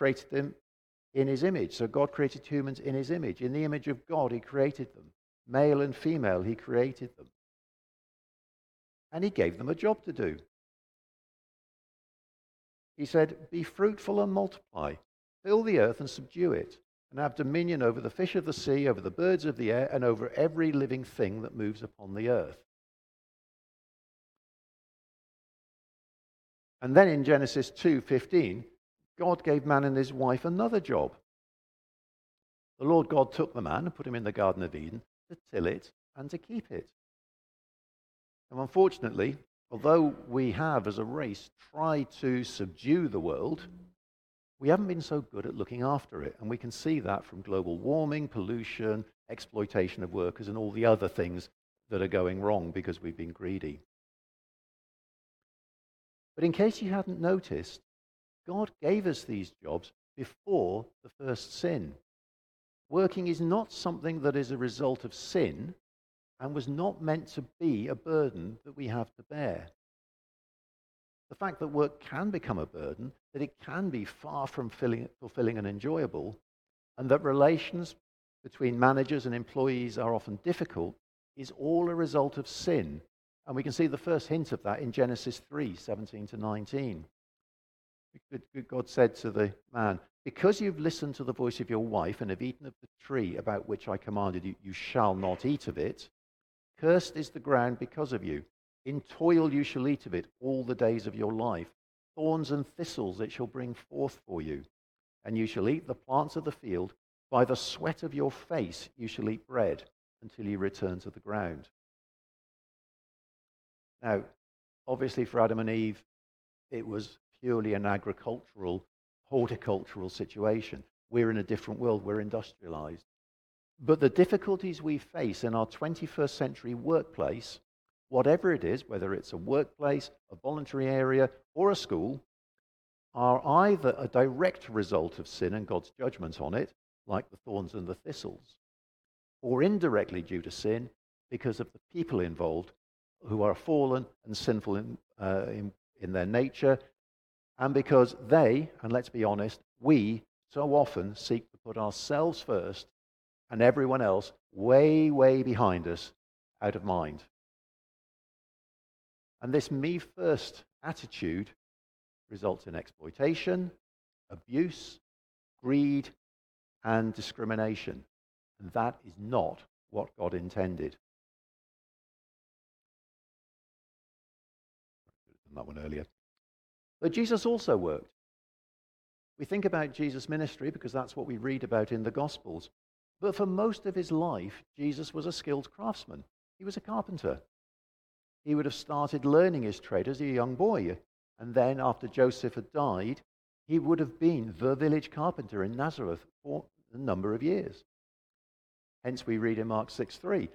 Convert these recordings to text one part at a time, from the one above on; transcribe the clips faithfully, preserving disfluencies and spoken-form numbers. created them in his image. So God created humans in his image. In the image of God, he created them. Male and female, he created them. And he gave them a job to do. He said, be fruitful and multiply. Fill the earth and subdue it. And have dominion over the fish of the sea, over the birds of the air, and over every living thing that moves upon the earth. And then in Genesis two fifteen, God gave man and his wife another job. The Lord God took the man and put him in the Garden of Eden to till it and to keep it. And unfortunately, although we have as a race tried to subdue the world, we haven't been so good at looking after it. And we can see that from global warming, pollution, exploitation of workers, and all the other things that are going wrong because we've been greedy. But in case you hadn't noticed, God gave us these jobs before the first sin. Working is not something that is a result of sin and was not meant to be a burden that we have to bear. The fact that work can become a burden, that it can be far from filling, fulfilling and enjoyable, and that relations between managers and employees are often difficult, is all a result of sin. And we can see the first hint of that in Genesis three, seventeen to nineteen. God said to the man, because you've listened to the voice of your wife and have eaten of the tree about which I commanded you, you shall not eat of it. Cursed is the ground because of you. In toil you shall eat of it all the days of your life. Thorns and thistles it shall bring forth for you. And you shall eat the plants of the field. By the sweat of your face you shall eat bread until you return to the ground. Now, obviously for Adam and Eve, it was purely an agricultural, horticultural situation. We're in a different world, we're industrialized. But the difficulties we face in our twenty-first century workplace, whatever it is, whether it's a workplace, a voluntary area, or a school, are either a direct result of sin and God's judgment on it, like the thorns and the thistles, or indirectly due to sin because of the people involved, who are fallen and sinful in, uh, in, in their nature, and because they, and let's be honest, we so often seek to put ourselves first and everyone else way, way behind us, out of mind. And this me-first attitude results in exploitation, abuse, greed, and discrimination. And that is not what God intended. That one earlier. But Jesus also worked. We think about Jesus' ministry because that's what we read about in the Gospels. But for most of his life, Jesus was a skilled craftsman. He was a carpenter. He would have started learning his trade as a young boy. And then after Joseph had died, he would have been the village carpenter in Nazareth for a number of years. Hence we read in Mark six three,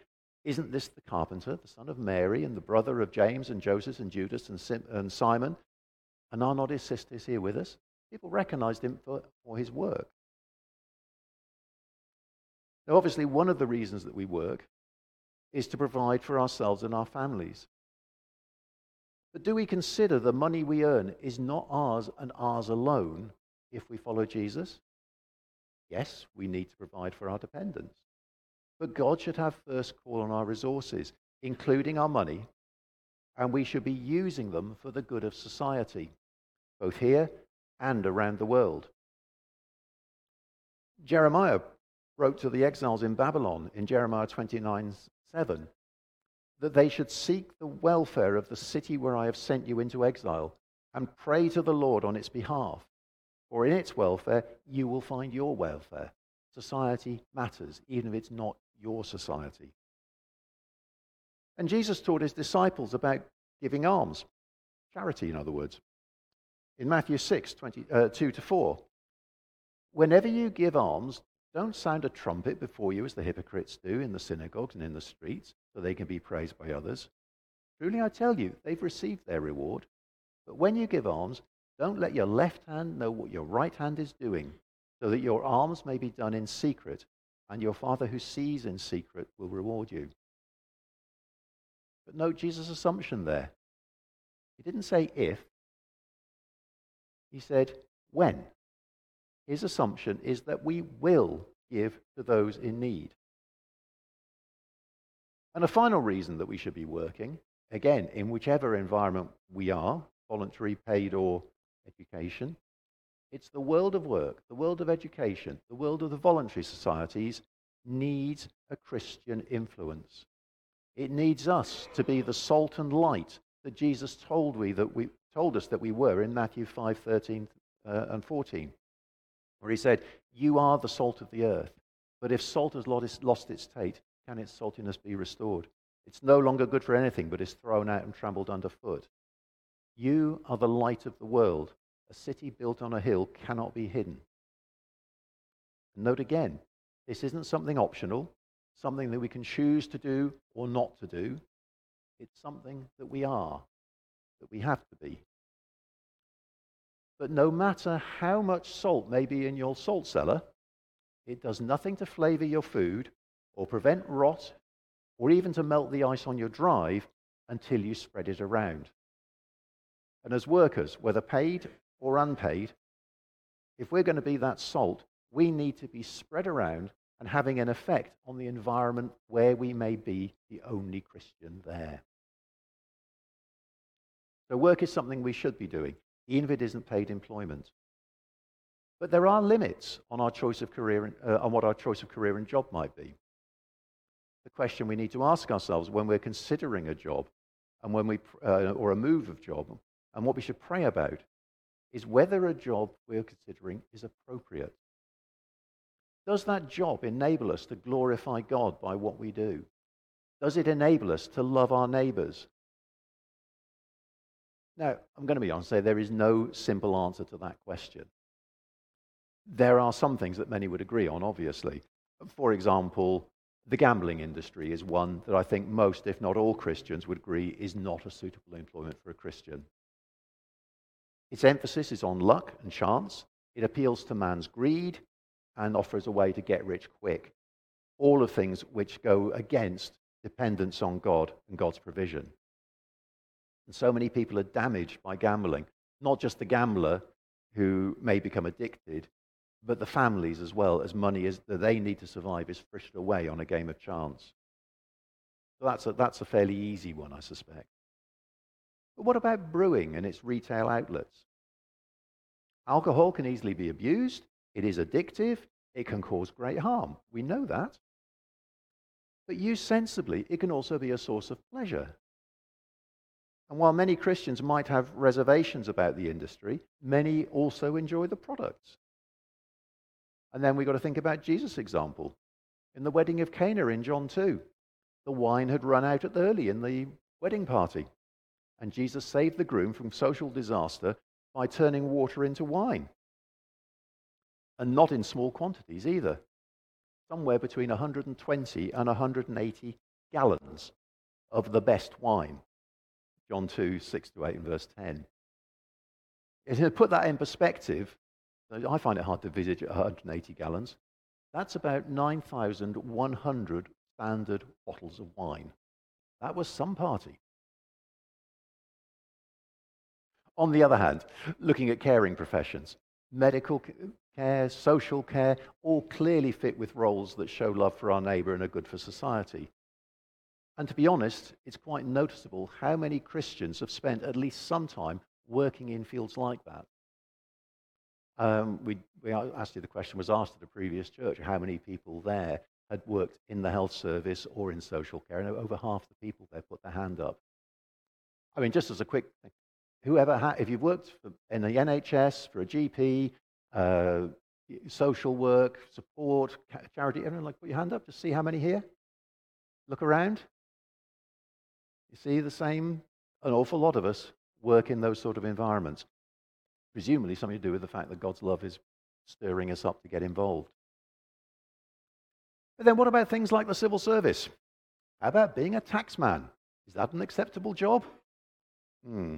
isn't this the carpenter, the son of Mary, and the brother of James and Joseph and Judas and, Sim- and Simon? And are not his sisters here with us? People recognized him for, for his work. Now, obviously, one of the reasons that we work is to provide for ourselves and our families. But do we consider the money we earn is not ours and ours alone if we follow Jesus? Yes, we need to provide for our dependents. But God should have first call on our resources, including our money, and we should be using them for the good of society, both here and around the world. Jeremiah wrote to the exiles in Babylon in Jeremiah twenty-nine seven that they should seek the welfare of the city where I have sent you into exile and pray to the Lord on its behalf, for in its welfare you will find your welfare. Society matters, even if it's not your society. And Jesus taught his disciples about giving alms, charity in other words. In Matthew six, two to four, whenever you give alms, don't sound a trumpet before you as the hypocrites do in the synagogues and in the streets, so they can be praised by others. Truly I tell you, they've received their reward. But when you give alms, don't let your left hand know what your right hand is doing, so that your alms may be done in secret, and your Father who sees in secret will reward you. But note Jesus' assumption there. He didn't say if. He said when. his assumption is that we will give to those in need. And a final reason that we should be working, again, in whichever environment we are, voluntary, paid, or education, it's the world of work, the world of education, the world of the voluntary societies needs a Christian influence. It needs us to be the salt and light that Jesus told we that we told us that we were in Matthew five thirteen uh, and fourteen, where he said, "You are the salt of the earth, but if salt has lost its taste, can its saltiness be restored? It's no longer good for anything, but is thrown out and trampled underfoot. You are the light of the world. A city built on a hill cannot be hidden." And note again, this isn't something optional, something that we can choose to do or not to do. It's something that we are, that we have to be. But no matter how much salt may be in your salt cellar, it does nothing to flavour your food or prevent rot or even to melt the ice on your drive until you spread it around. And as workers, whether paid or unpaid, if we're going to be that salt, we need to be spread around and having an effect on the environment where we may be the only Christian there. So work is something we should be doing, even if it isn't paid employment. But there are limits on our choice of career, uh, on what our choice of career and job might be. The question we need to ask ourselves when we're considering a job, and when we uh, or a move of job, and what we should pray about, is whether a job we're considering is appropriate. Does that job enable us to glorify God by what we do? Does it enable us to love our neighbours? Now, I'm going to be honest and say there is no simple answer to that question. There are some things that many would agree on, obviously. For example, the gambling industry is one that I think most, if not all, Christians would agree is not a suitable employment for a Christian. Its emphasis is on luck and chance. It appeals to man's greed and offers a way to get rich quick. All of things which go against dependence on God and God's provision. And so many people are damaged by gambling. Not just the gambler who may become addicted, but the families as well, as money is, that they need to survive is frished away on a game of chance. So that's a, that's a fairly easy one, I suspect. But what about brewing and its retail outlets? Alcohol can easily be abused. It is addictive. It can cause great harm. We know that. But used sensibly, it can also be a source of pleasure. And while many Christians might have reservations about the industry, many also enjoy the products. And then we've got to think about Jesus' example. In the wedding of Cana in John two, the wine had run out early in the wedding party. And Jesus saved the groom from social disaster by turning water into wine. And not in small quantities either. Somewhere between one hundred twenty and one hundred eighty gallons of the best wine. John two, six to eight and verse ten. And to put that in perspective, I find it hard to envisage one hundred eighty gallons. That's about nine thousand one hundred standard bottles of wine. That was some party. On the other hand, looking at caring professions, medical care, social care, all clearly fit with roles that show love for our neighbour and are good for society. And to be honest, it's quite noticeable how many Christians have spent at least some time working in fields like that. Um, we, we asked you the question was asked at the previous church, how many people there had worked in the health service or in social care, and over half the people there put their hand up. I mean, just as a quick thing, whoever ha- if you've worked for, in the N H S, for a G P, uh, social work, support, charity, everyone like put your hand up to see how many here. Look around. You see the same, an awful lot of us work in those sort of environments. Presumably something to do with the fact that God's love is stirring us up to get involved. But then what about things like the civil service? How about being a taxman? Is that an acceptable job? Hmm.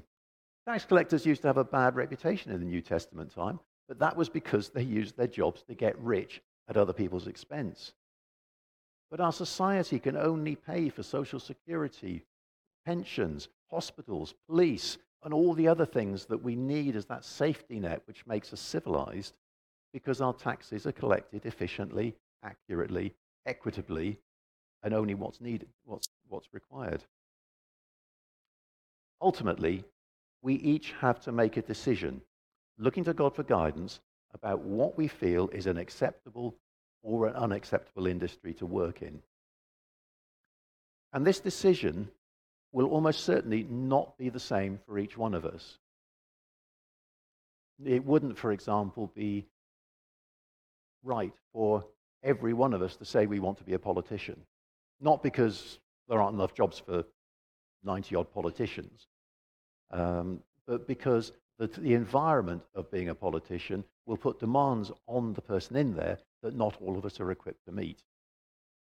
Tax collectors used to have a bad reputation in the New Testament time, but that was because they used their jobs to get rich at other people's expense. But our society can only pay for social security, pensions, hospitals, police, and all the other things that we need as that safety net which makes us civilized because our taxes are collected efficiently, accurately, equitably, and only what's needed, what's, what's required. Ultimately, we each have to make a decision, looking to God for guidance about what we feel is an acceptable or an unacceptable industry to work in. And this decision will almost certainly not be the same for each one of us. It wouldn't, for example, be right for every one of us to say we want to be a politician. Not because there aren't enough jobs for ninety-odd politicians, um, but because the, the environment of being a politician will put demands on the person in there that not all of us are equipped to meet.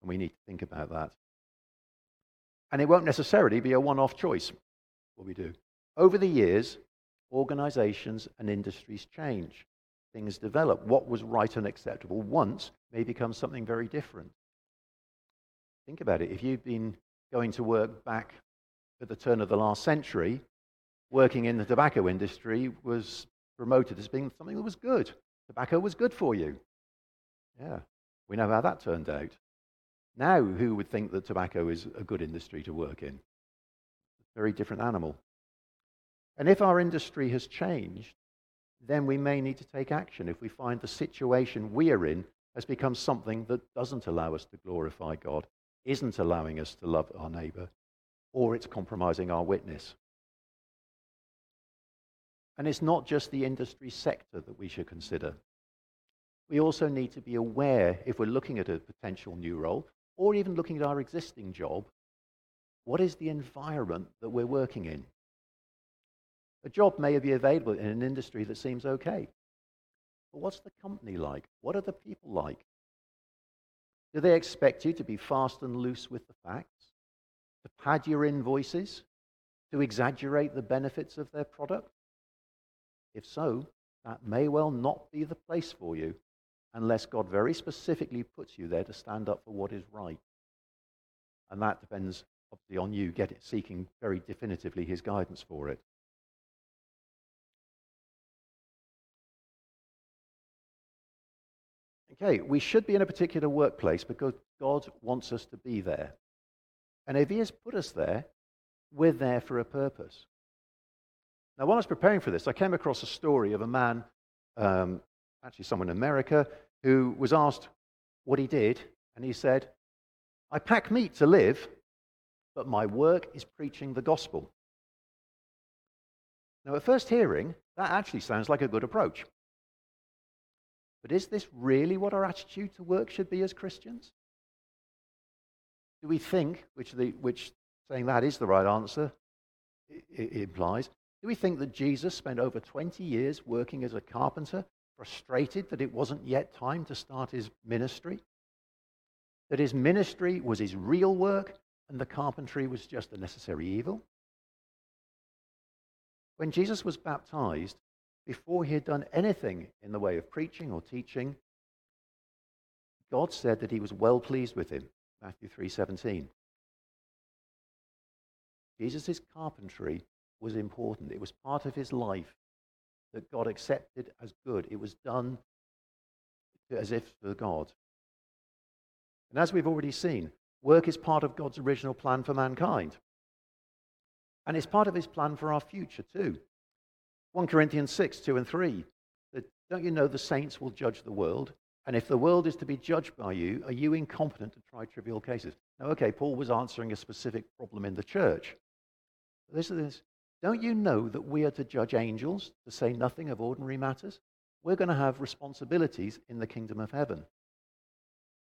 And we need to think about that. And it won't necessarily be a one-off choice, what we do. Over the years, organizations and industries change. Things develop. What was right and acceptable once may become something very different. Think about it. If you've been going to work back at the turn of the last century, working in the tobacco industry was promoted as being something that was good. Tobacco was good for you. Yeah, we know how that turned out. Now, who would think that tobacco is a good industry to work in? Very different animal. And if our industry has changed, then we may need to take action if we find the situation we are in has become something that doesn't allow us to glorify God, isn't allowing us to love our neighbor, or it's compromising our witness. And it's not just the industry sector that we should consider. We also need to be aware, if we're looking at a potential new role, or even looking at our existing job, what is the environment that we're working in? A job may be available in an industry that seems okay. But what's the company like? What are the people like? Do they expect you to be fast and loose with the facts? To pad your invoices? To exaggerate the benefits of their product? If so, that may well not be the place for you unless God very specifically puts you there to stand up for what is right. And that depends obviously on you get it, seeking very definitively his guidance for it. Okay, we should be in a particular workplace because God wants us to be there. And if he has put us there, we're there for a purpose. Now, while I was preparing for this, I came across a story of a man, um, actually someone in America, who was asked what he did, and he said, "I pack meat to live, but my work is preaching the gospel." Now, at first hearing, that actually sounds like a good approach. But is this really what our attitude to work should be as Christians? Do we think, which, the, which saying that is the right answer, it, it implies, do we think that Jesus spent over twenty years working as a carpenter, frustrated that it wasn't yet time to start his ministry? That his ministry was his real work and the carpentry was just a necessary evil? When Jesus was baptized, before he had done anything in the way of preaching or teaching, God said that he was well pleased with him, Matthew three seventeen. Jesus' carpentry was important. It was part of his life that God accepted as good. It was done as if for God. And as we've already seen, work is part of God's original plan for mankind. And it's part of his plan for our future too. First Corinthians six, two and three, that, "Don't you know the saints will judge the world? And if the world is to be judged by you, are you incompetent to try trivial cases?" Now, okay, Paul was answering a specific problem in the church. This is this. Don't you know that we are to judge angels, to say nothing of ordinary matters? We're going to have responsibilities in the kingdom of heaven.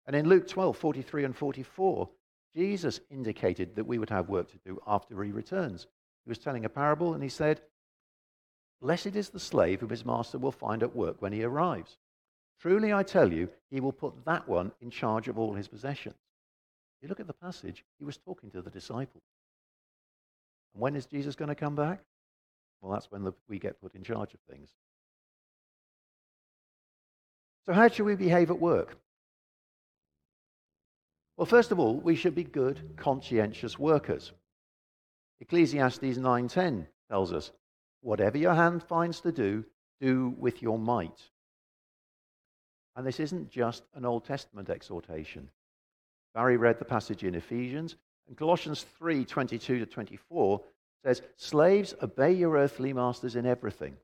And in Luke twelve, forty-three and forty-four, Jesus indicated that we would have work to do after he returns. He was telling a parable and he said, "Blessed is the slave whom his master will find at work when he arrives. Truly I tell you, he will put that one in charge of all his possessions." If you look at the passage, he was talking to the disciples. And when is Jesus going to come back? Well, that's when the, we get put in charge of things. So how should we behave at work? Well, first of all, we should be good, conscientious workers. Ecclesiastes nine ten tells us, "Whatever your hand finds to do, do with your might." And this isn't just an Old Testament exhortation. Barry read the passage in Ephesians, and Colossians three twenty-two to twenty-four says, "Slaves, obey your earthly masters in everything,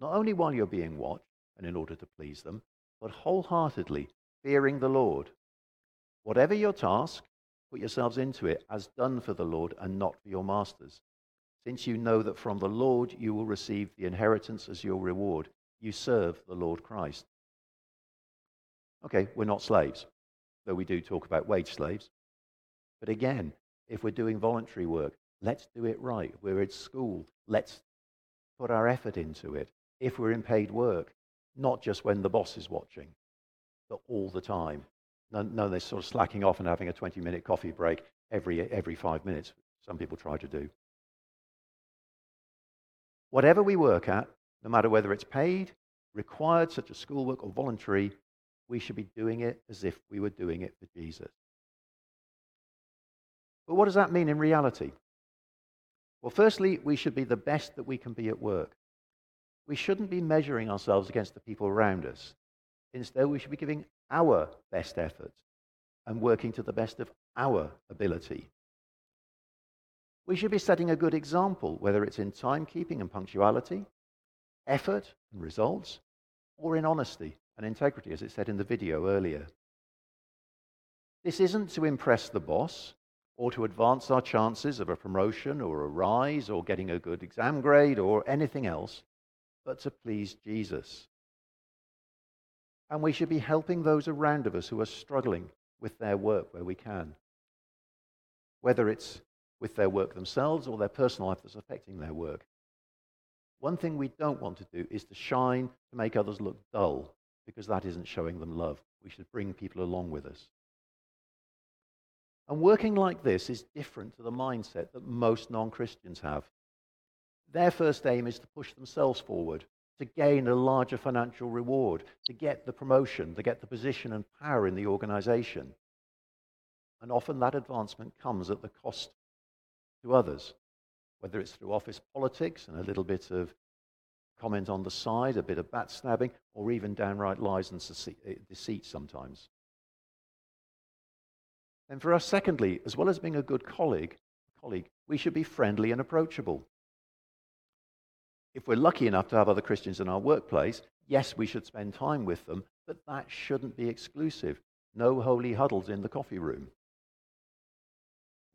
not only while you're being watched and in order to please them, but wholeheartedly, fearing the Lord. Whatever your task, put yourselves into it as done for the Lord and not for your masters, since you know that from the Lord you will receive the inheritance as your reward. You serve the Lord Christ." Okay, we're not slaves, though we do talk about wage slaves. But again, if we're doing voluntary work, let's do it right. We're at school, let's put our effort into it. If we're in paid work, not just when the boss is watching, but all the time. No, no, they're sort of slacking off and having a twenty-minute coffee break every every five minutes. Some people try to do. Whatever we work at, no matter whether it's paid, required, such as schoolwork, or voluntary, we should be doing it as if we were doing it for Jesus. But what does that mean in reality? Well, firstly, we should be the best that we can be at work. We shouldn't be measuring ourselves against the people around us. Instead, we should be giving our best effort and working to the best of our ability. We should be setting a good example, whether it's in timekeeping and punctuality, effort and results, or in honesty and integrity, as it said in the video earlier. This isn't to impress the boss or to advance our chances of a promotion or a rise or getting a good exam grade or anything else, but to please Jesus. And we should be helping those around of us who are struggling with their work where we can, whether it's with their work themselves or their personal life that's affecting their work. One thing we don't want to do is to shine to make others look dull, because that isn't showing them love. We should bring people along with us. And working like this is different to the mindset that most non-Christians have. Their first aim is to push themselves forward, to gain a larger financial reward, to get the promotion, to get the position and power in the organization. And often that advancement comes at the cost to others, whether it's through office politics and a little bit of comment on the side, a bit of backstabbing, or even downright lies and deceit sometimes. And for us, secondly, as well as being a good colleague, colleague, we should be friendly and approachable. If we're lucky enough to have other Christians in our workplace, yes, we should spend time with them, but that shouldn't be exclusive. No holy huddles in the coffee room.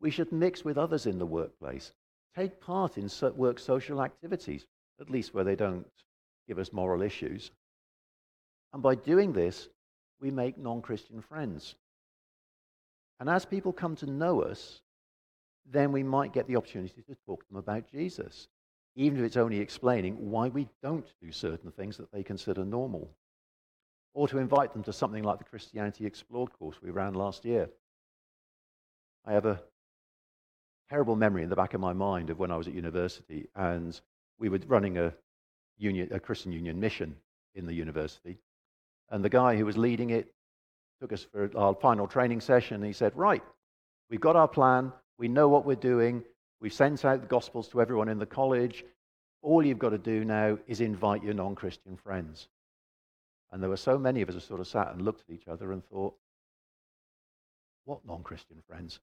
We should mix with others in the workplace, take part in work social activities, at least where they don't give us moral issues. And by doing this, we make non-Christian friends. And as people come to know us, then we might get the opportunity to talk to them about Jesus, even if it's only explaining why we don't do certain things that they consider normal, or to invite them to something like the Christianity Explored course we ran last year. I have a terrible memory in the back of my mind of when I was at university, and we were running a, union, a Christian Union mission in the university, and the guy who was leading it took us for our final training session, and he said, "Right, we've got our plan, we know what we're doing, we've sent out the Gospels to everyone in the college, all you've got to do now is invite your non-Christian friends." And there were so many of us who sort of sat and looked at each other and thought, what non-Christian friends?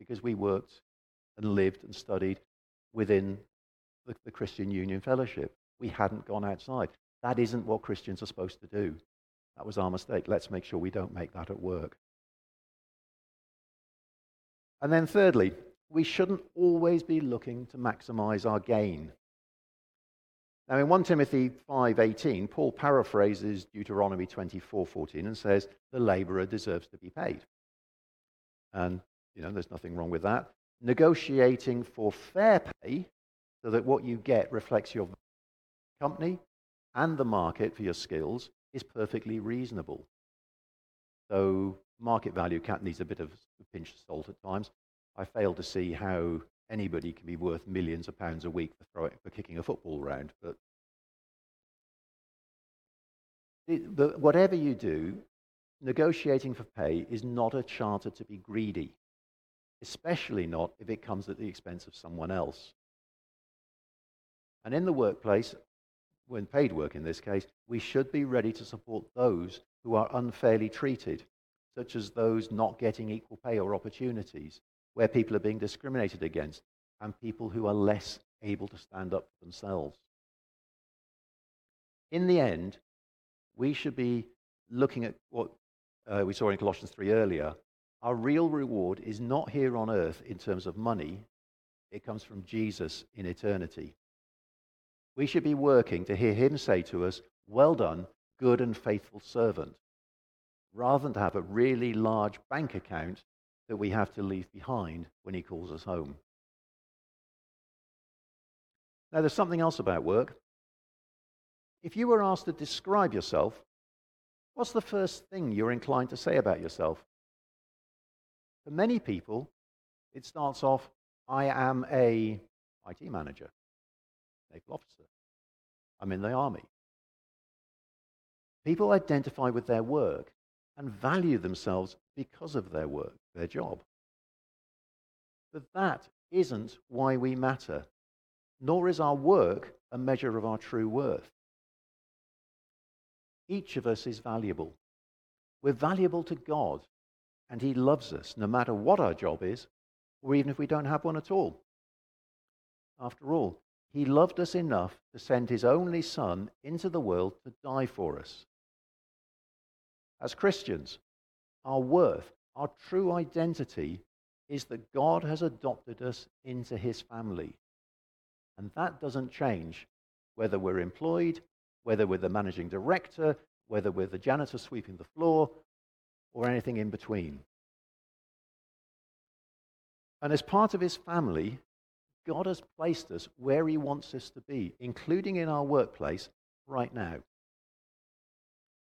Because we worked and lived and studied within the, the Christian Union Fellowship. We hadn't gone outside. That isn't what Christians are supposed to do. That was our mistake. Let's make sure we don't make that at work. And then thirdly, we shouldn't always be looking to maximize our gain. Now in First Timothy five eighteen, Paul paraphrases Deuteronomy twenty-four fourteen and says, "The laborer deserves to be paid." And, you know, there's nothing wrong with that. Negotiating for fair pay so that what you get reflects your company and the market for your skills is perfectly reasonable. So market value cat needs a bit of a pinch of salt at times. I fail to see how anybody can be worth millions of pounds a week for, throwing, for kicking a football round. But, it, but whatever you do, negotiating for pay is not a charter to be greedy, especially not if it comes at the expense of someone else. And in the workplace, when paid work in this case, we should be ready to support those who are unfairly treated, such as those not getting equal pay or opportunities, where people are being discriminated against, and people who are less able to stand up for themselves. In the end, we should be looking at what uh, we saw in Colossians three earlier. Our real reward is not here on earth in terms of money. It comes from Jesus in eternity. We should be working to hear him say to us, "Well done, good and faithful servant," rather than to have a really large bank account that we have to leave behind when he calls us home. Now, there's something else about work. If you were asked to describe yourself, what's the first thing you're inclined to say about yourself? For many people, it starts off, "I am a I T manager, naval officer, I'm in the army." People identify with their work and value themselves because of their work, their job. But that isn't why we matter, nor is our work a measure of our true worth. Each of us is valuable. We're valuable to God, and he loves us no matter what our job is, or even if we don't have one at all. After all, he loved us enough to send his only son into the world to die for us. As Christians, our worth, our true identity, is that God has adopted us into his family. And that doesn't change whether we're employed, whether we're the managing director, whether we're the janitor sweeping the floor, or anything in between. And as part of his family, God has placed us where he wants us to be, including in our workplace right now.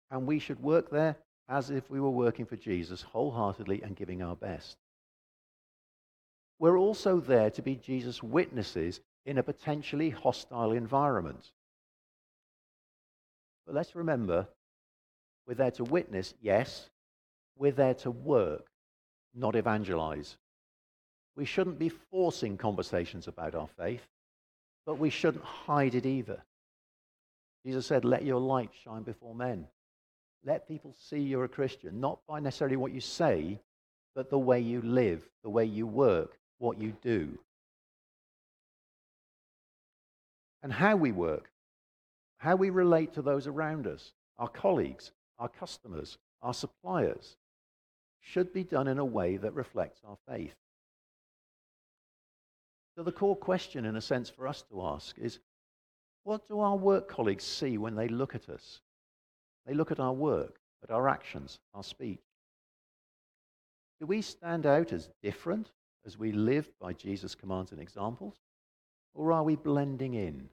And we should work there as if we were working for Jesus wholeheartedly and giving our best. We're also there to be Jesus' witnesses in a potentially hostile environment. But let's remember, we're there to witness, yes. We're there to work, not evangelize. We shouldn't be forcing conversations about our faith, but we shouldn't hide it either. Jesus said, "Let your light shine before men." Let people see you're a Christian, not by necessarily what you say, but the way you live, the way you work, what you do. And how we work, how we relate to those around us, our colleagues, our customers, our suppliers, should be done in a way that reflects our faith. So the core question, in a sense, for us to ask is, what do our work colleagues see when they look at us? They look at our work, at our actions, our speech. Do we stand out as different as we live by Jesus' commands and examples? Or are we blending in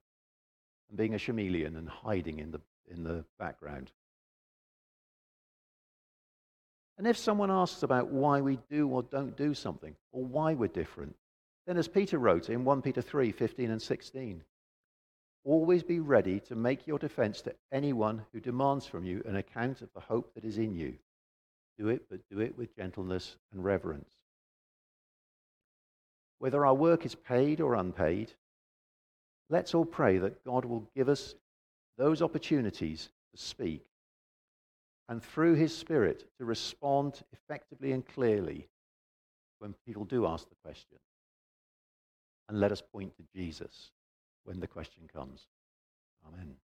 and being a chameleon and hiding in the, in the background? And if someone asks about why we do or don't do something, or why we're different, then as Peter wrote in First Peter three, fifteen and sixteen, always be ready to make your defense to anyone who demands from you an account of the hope that is in you. Do it, but do it with gentleness and reverence. Whether our work is paid or unpaid, let's all pray that God will give us those opportunities to speak, and through his Spirit to respond effectively and clearly when people do ask the question. And let us point to Jesus when the question comes. Amen.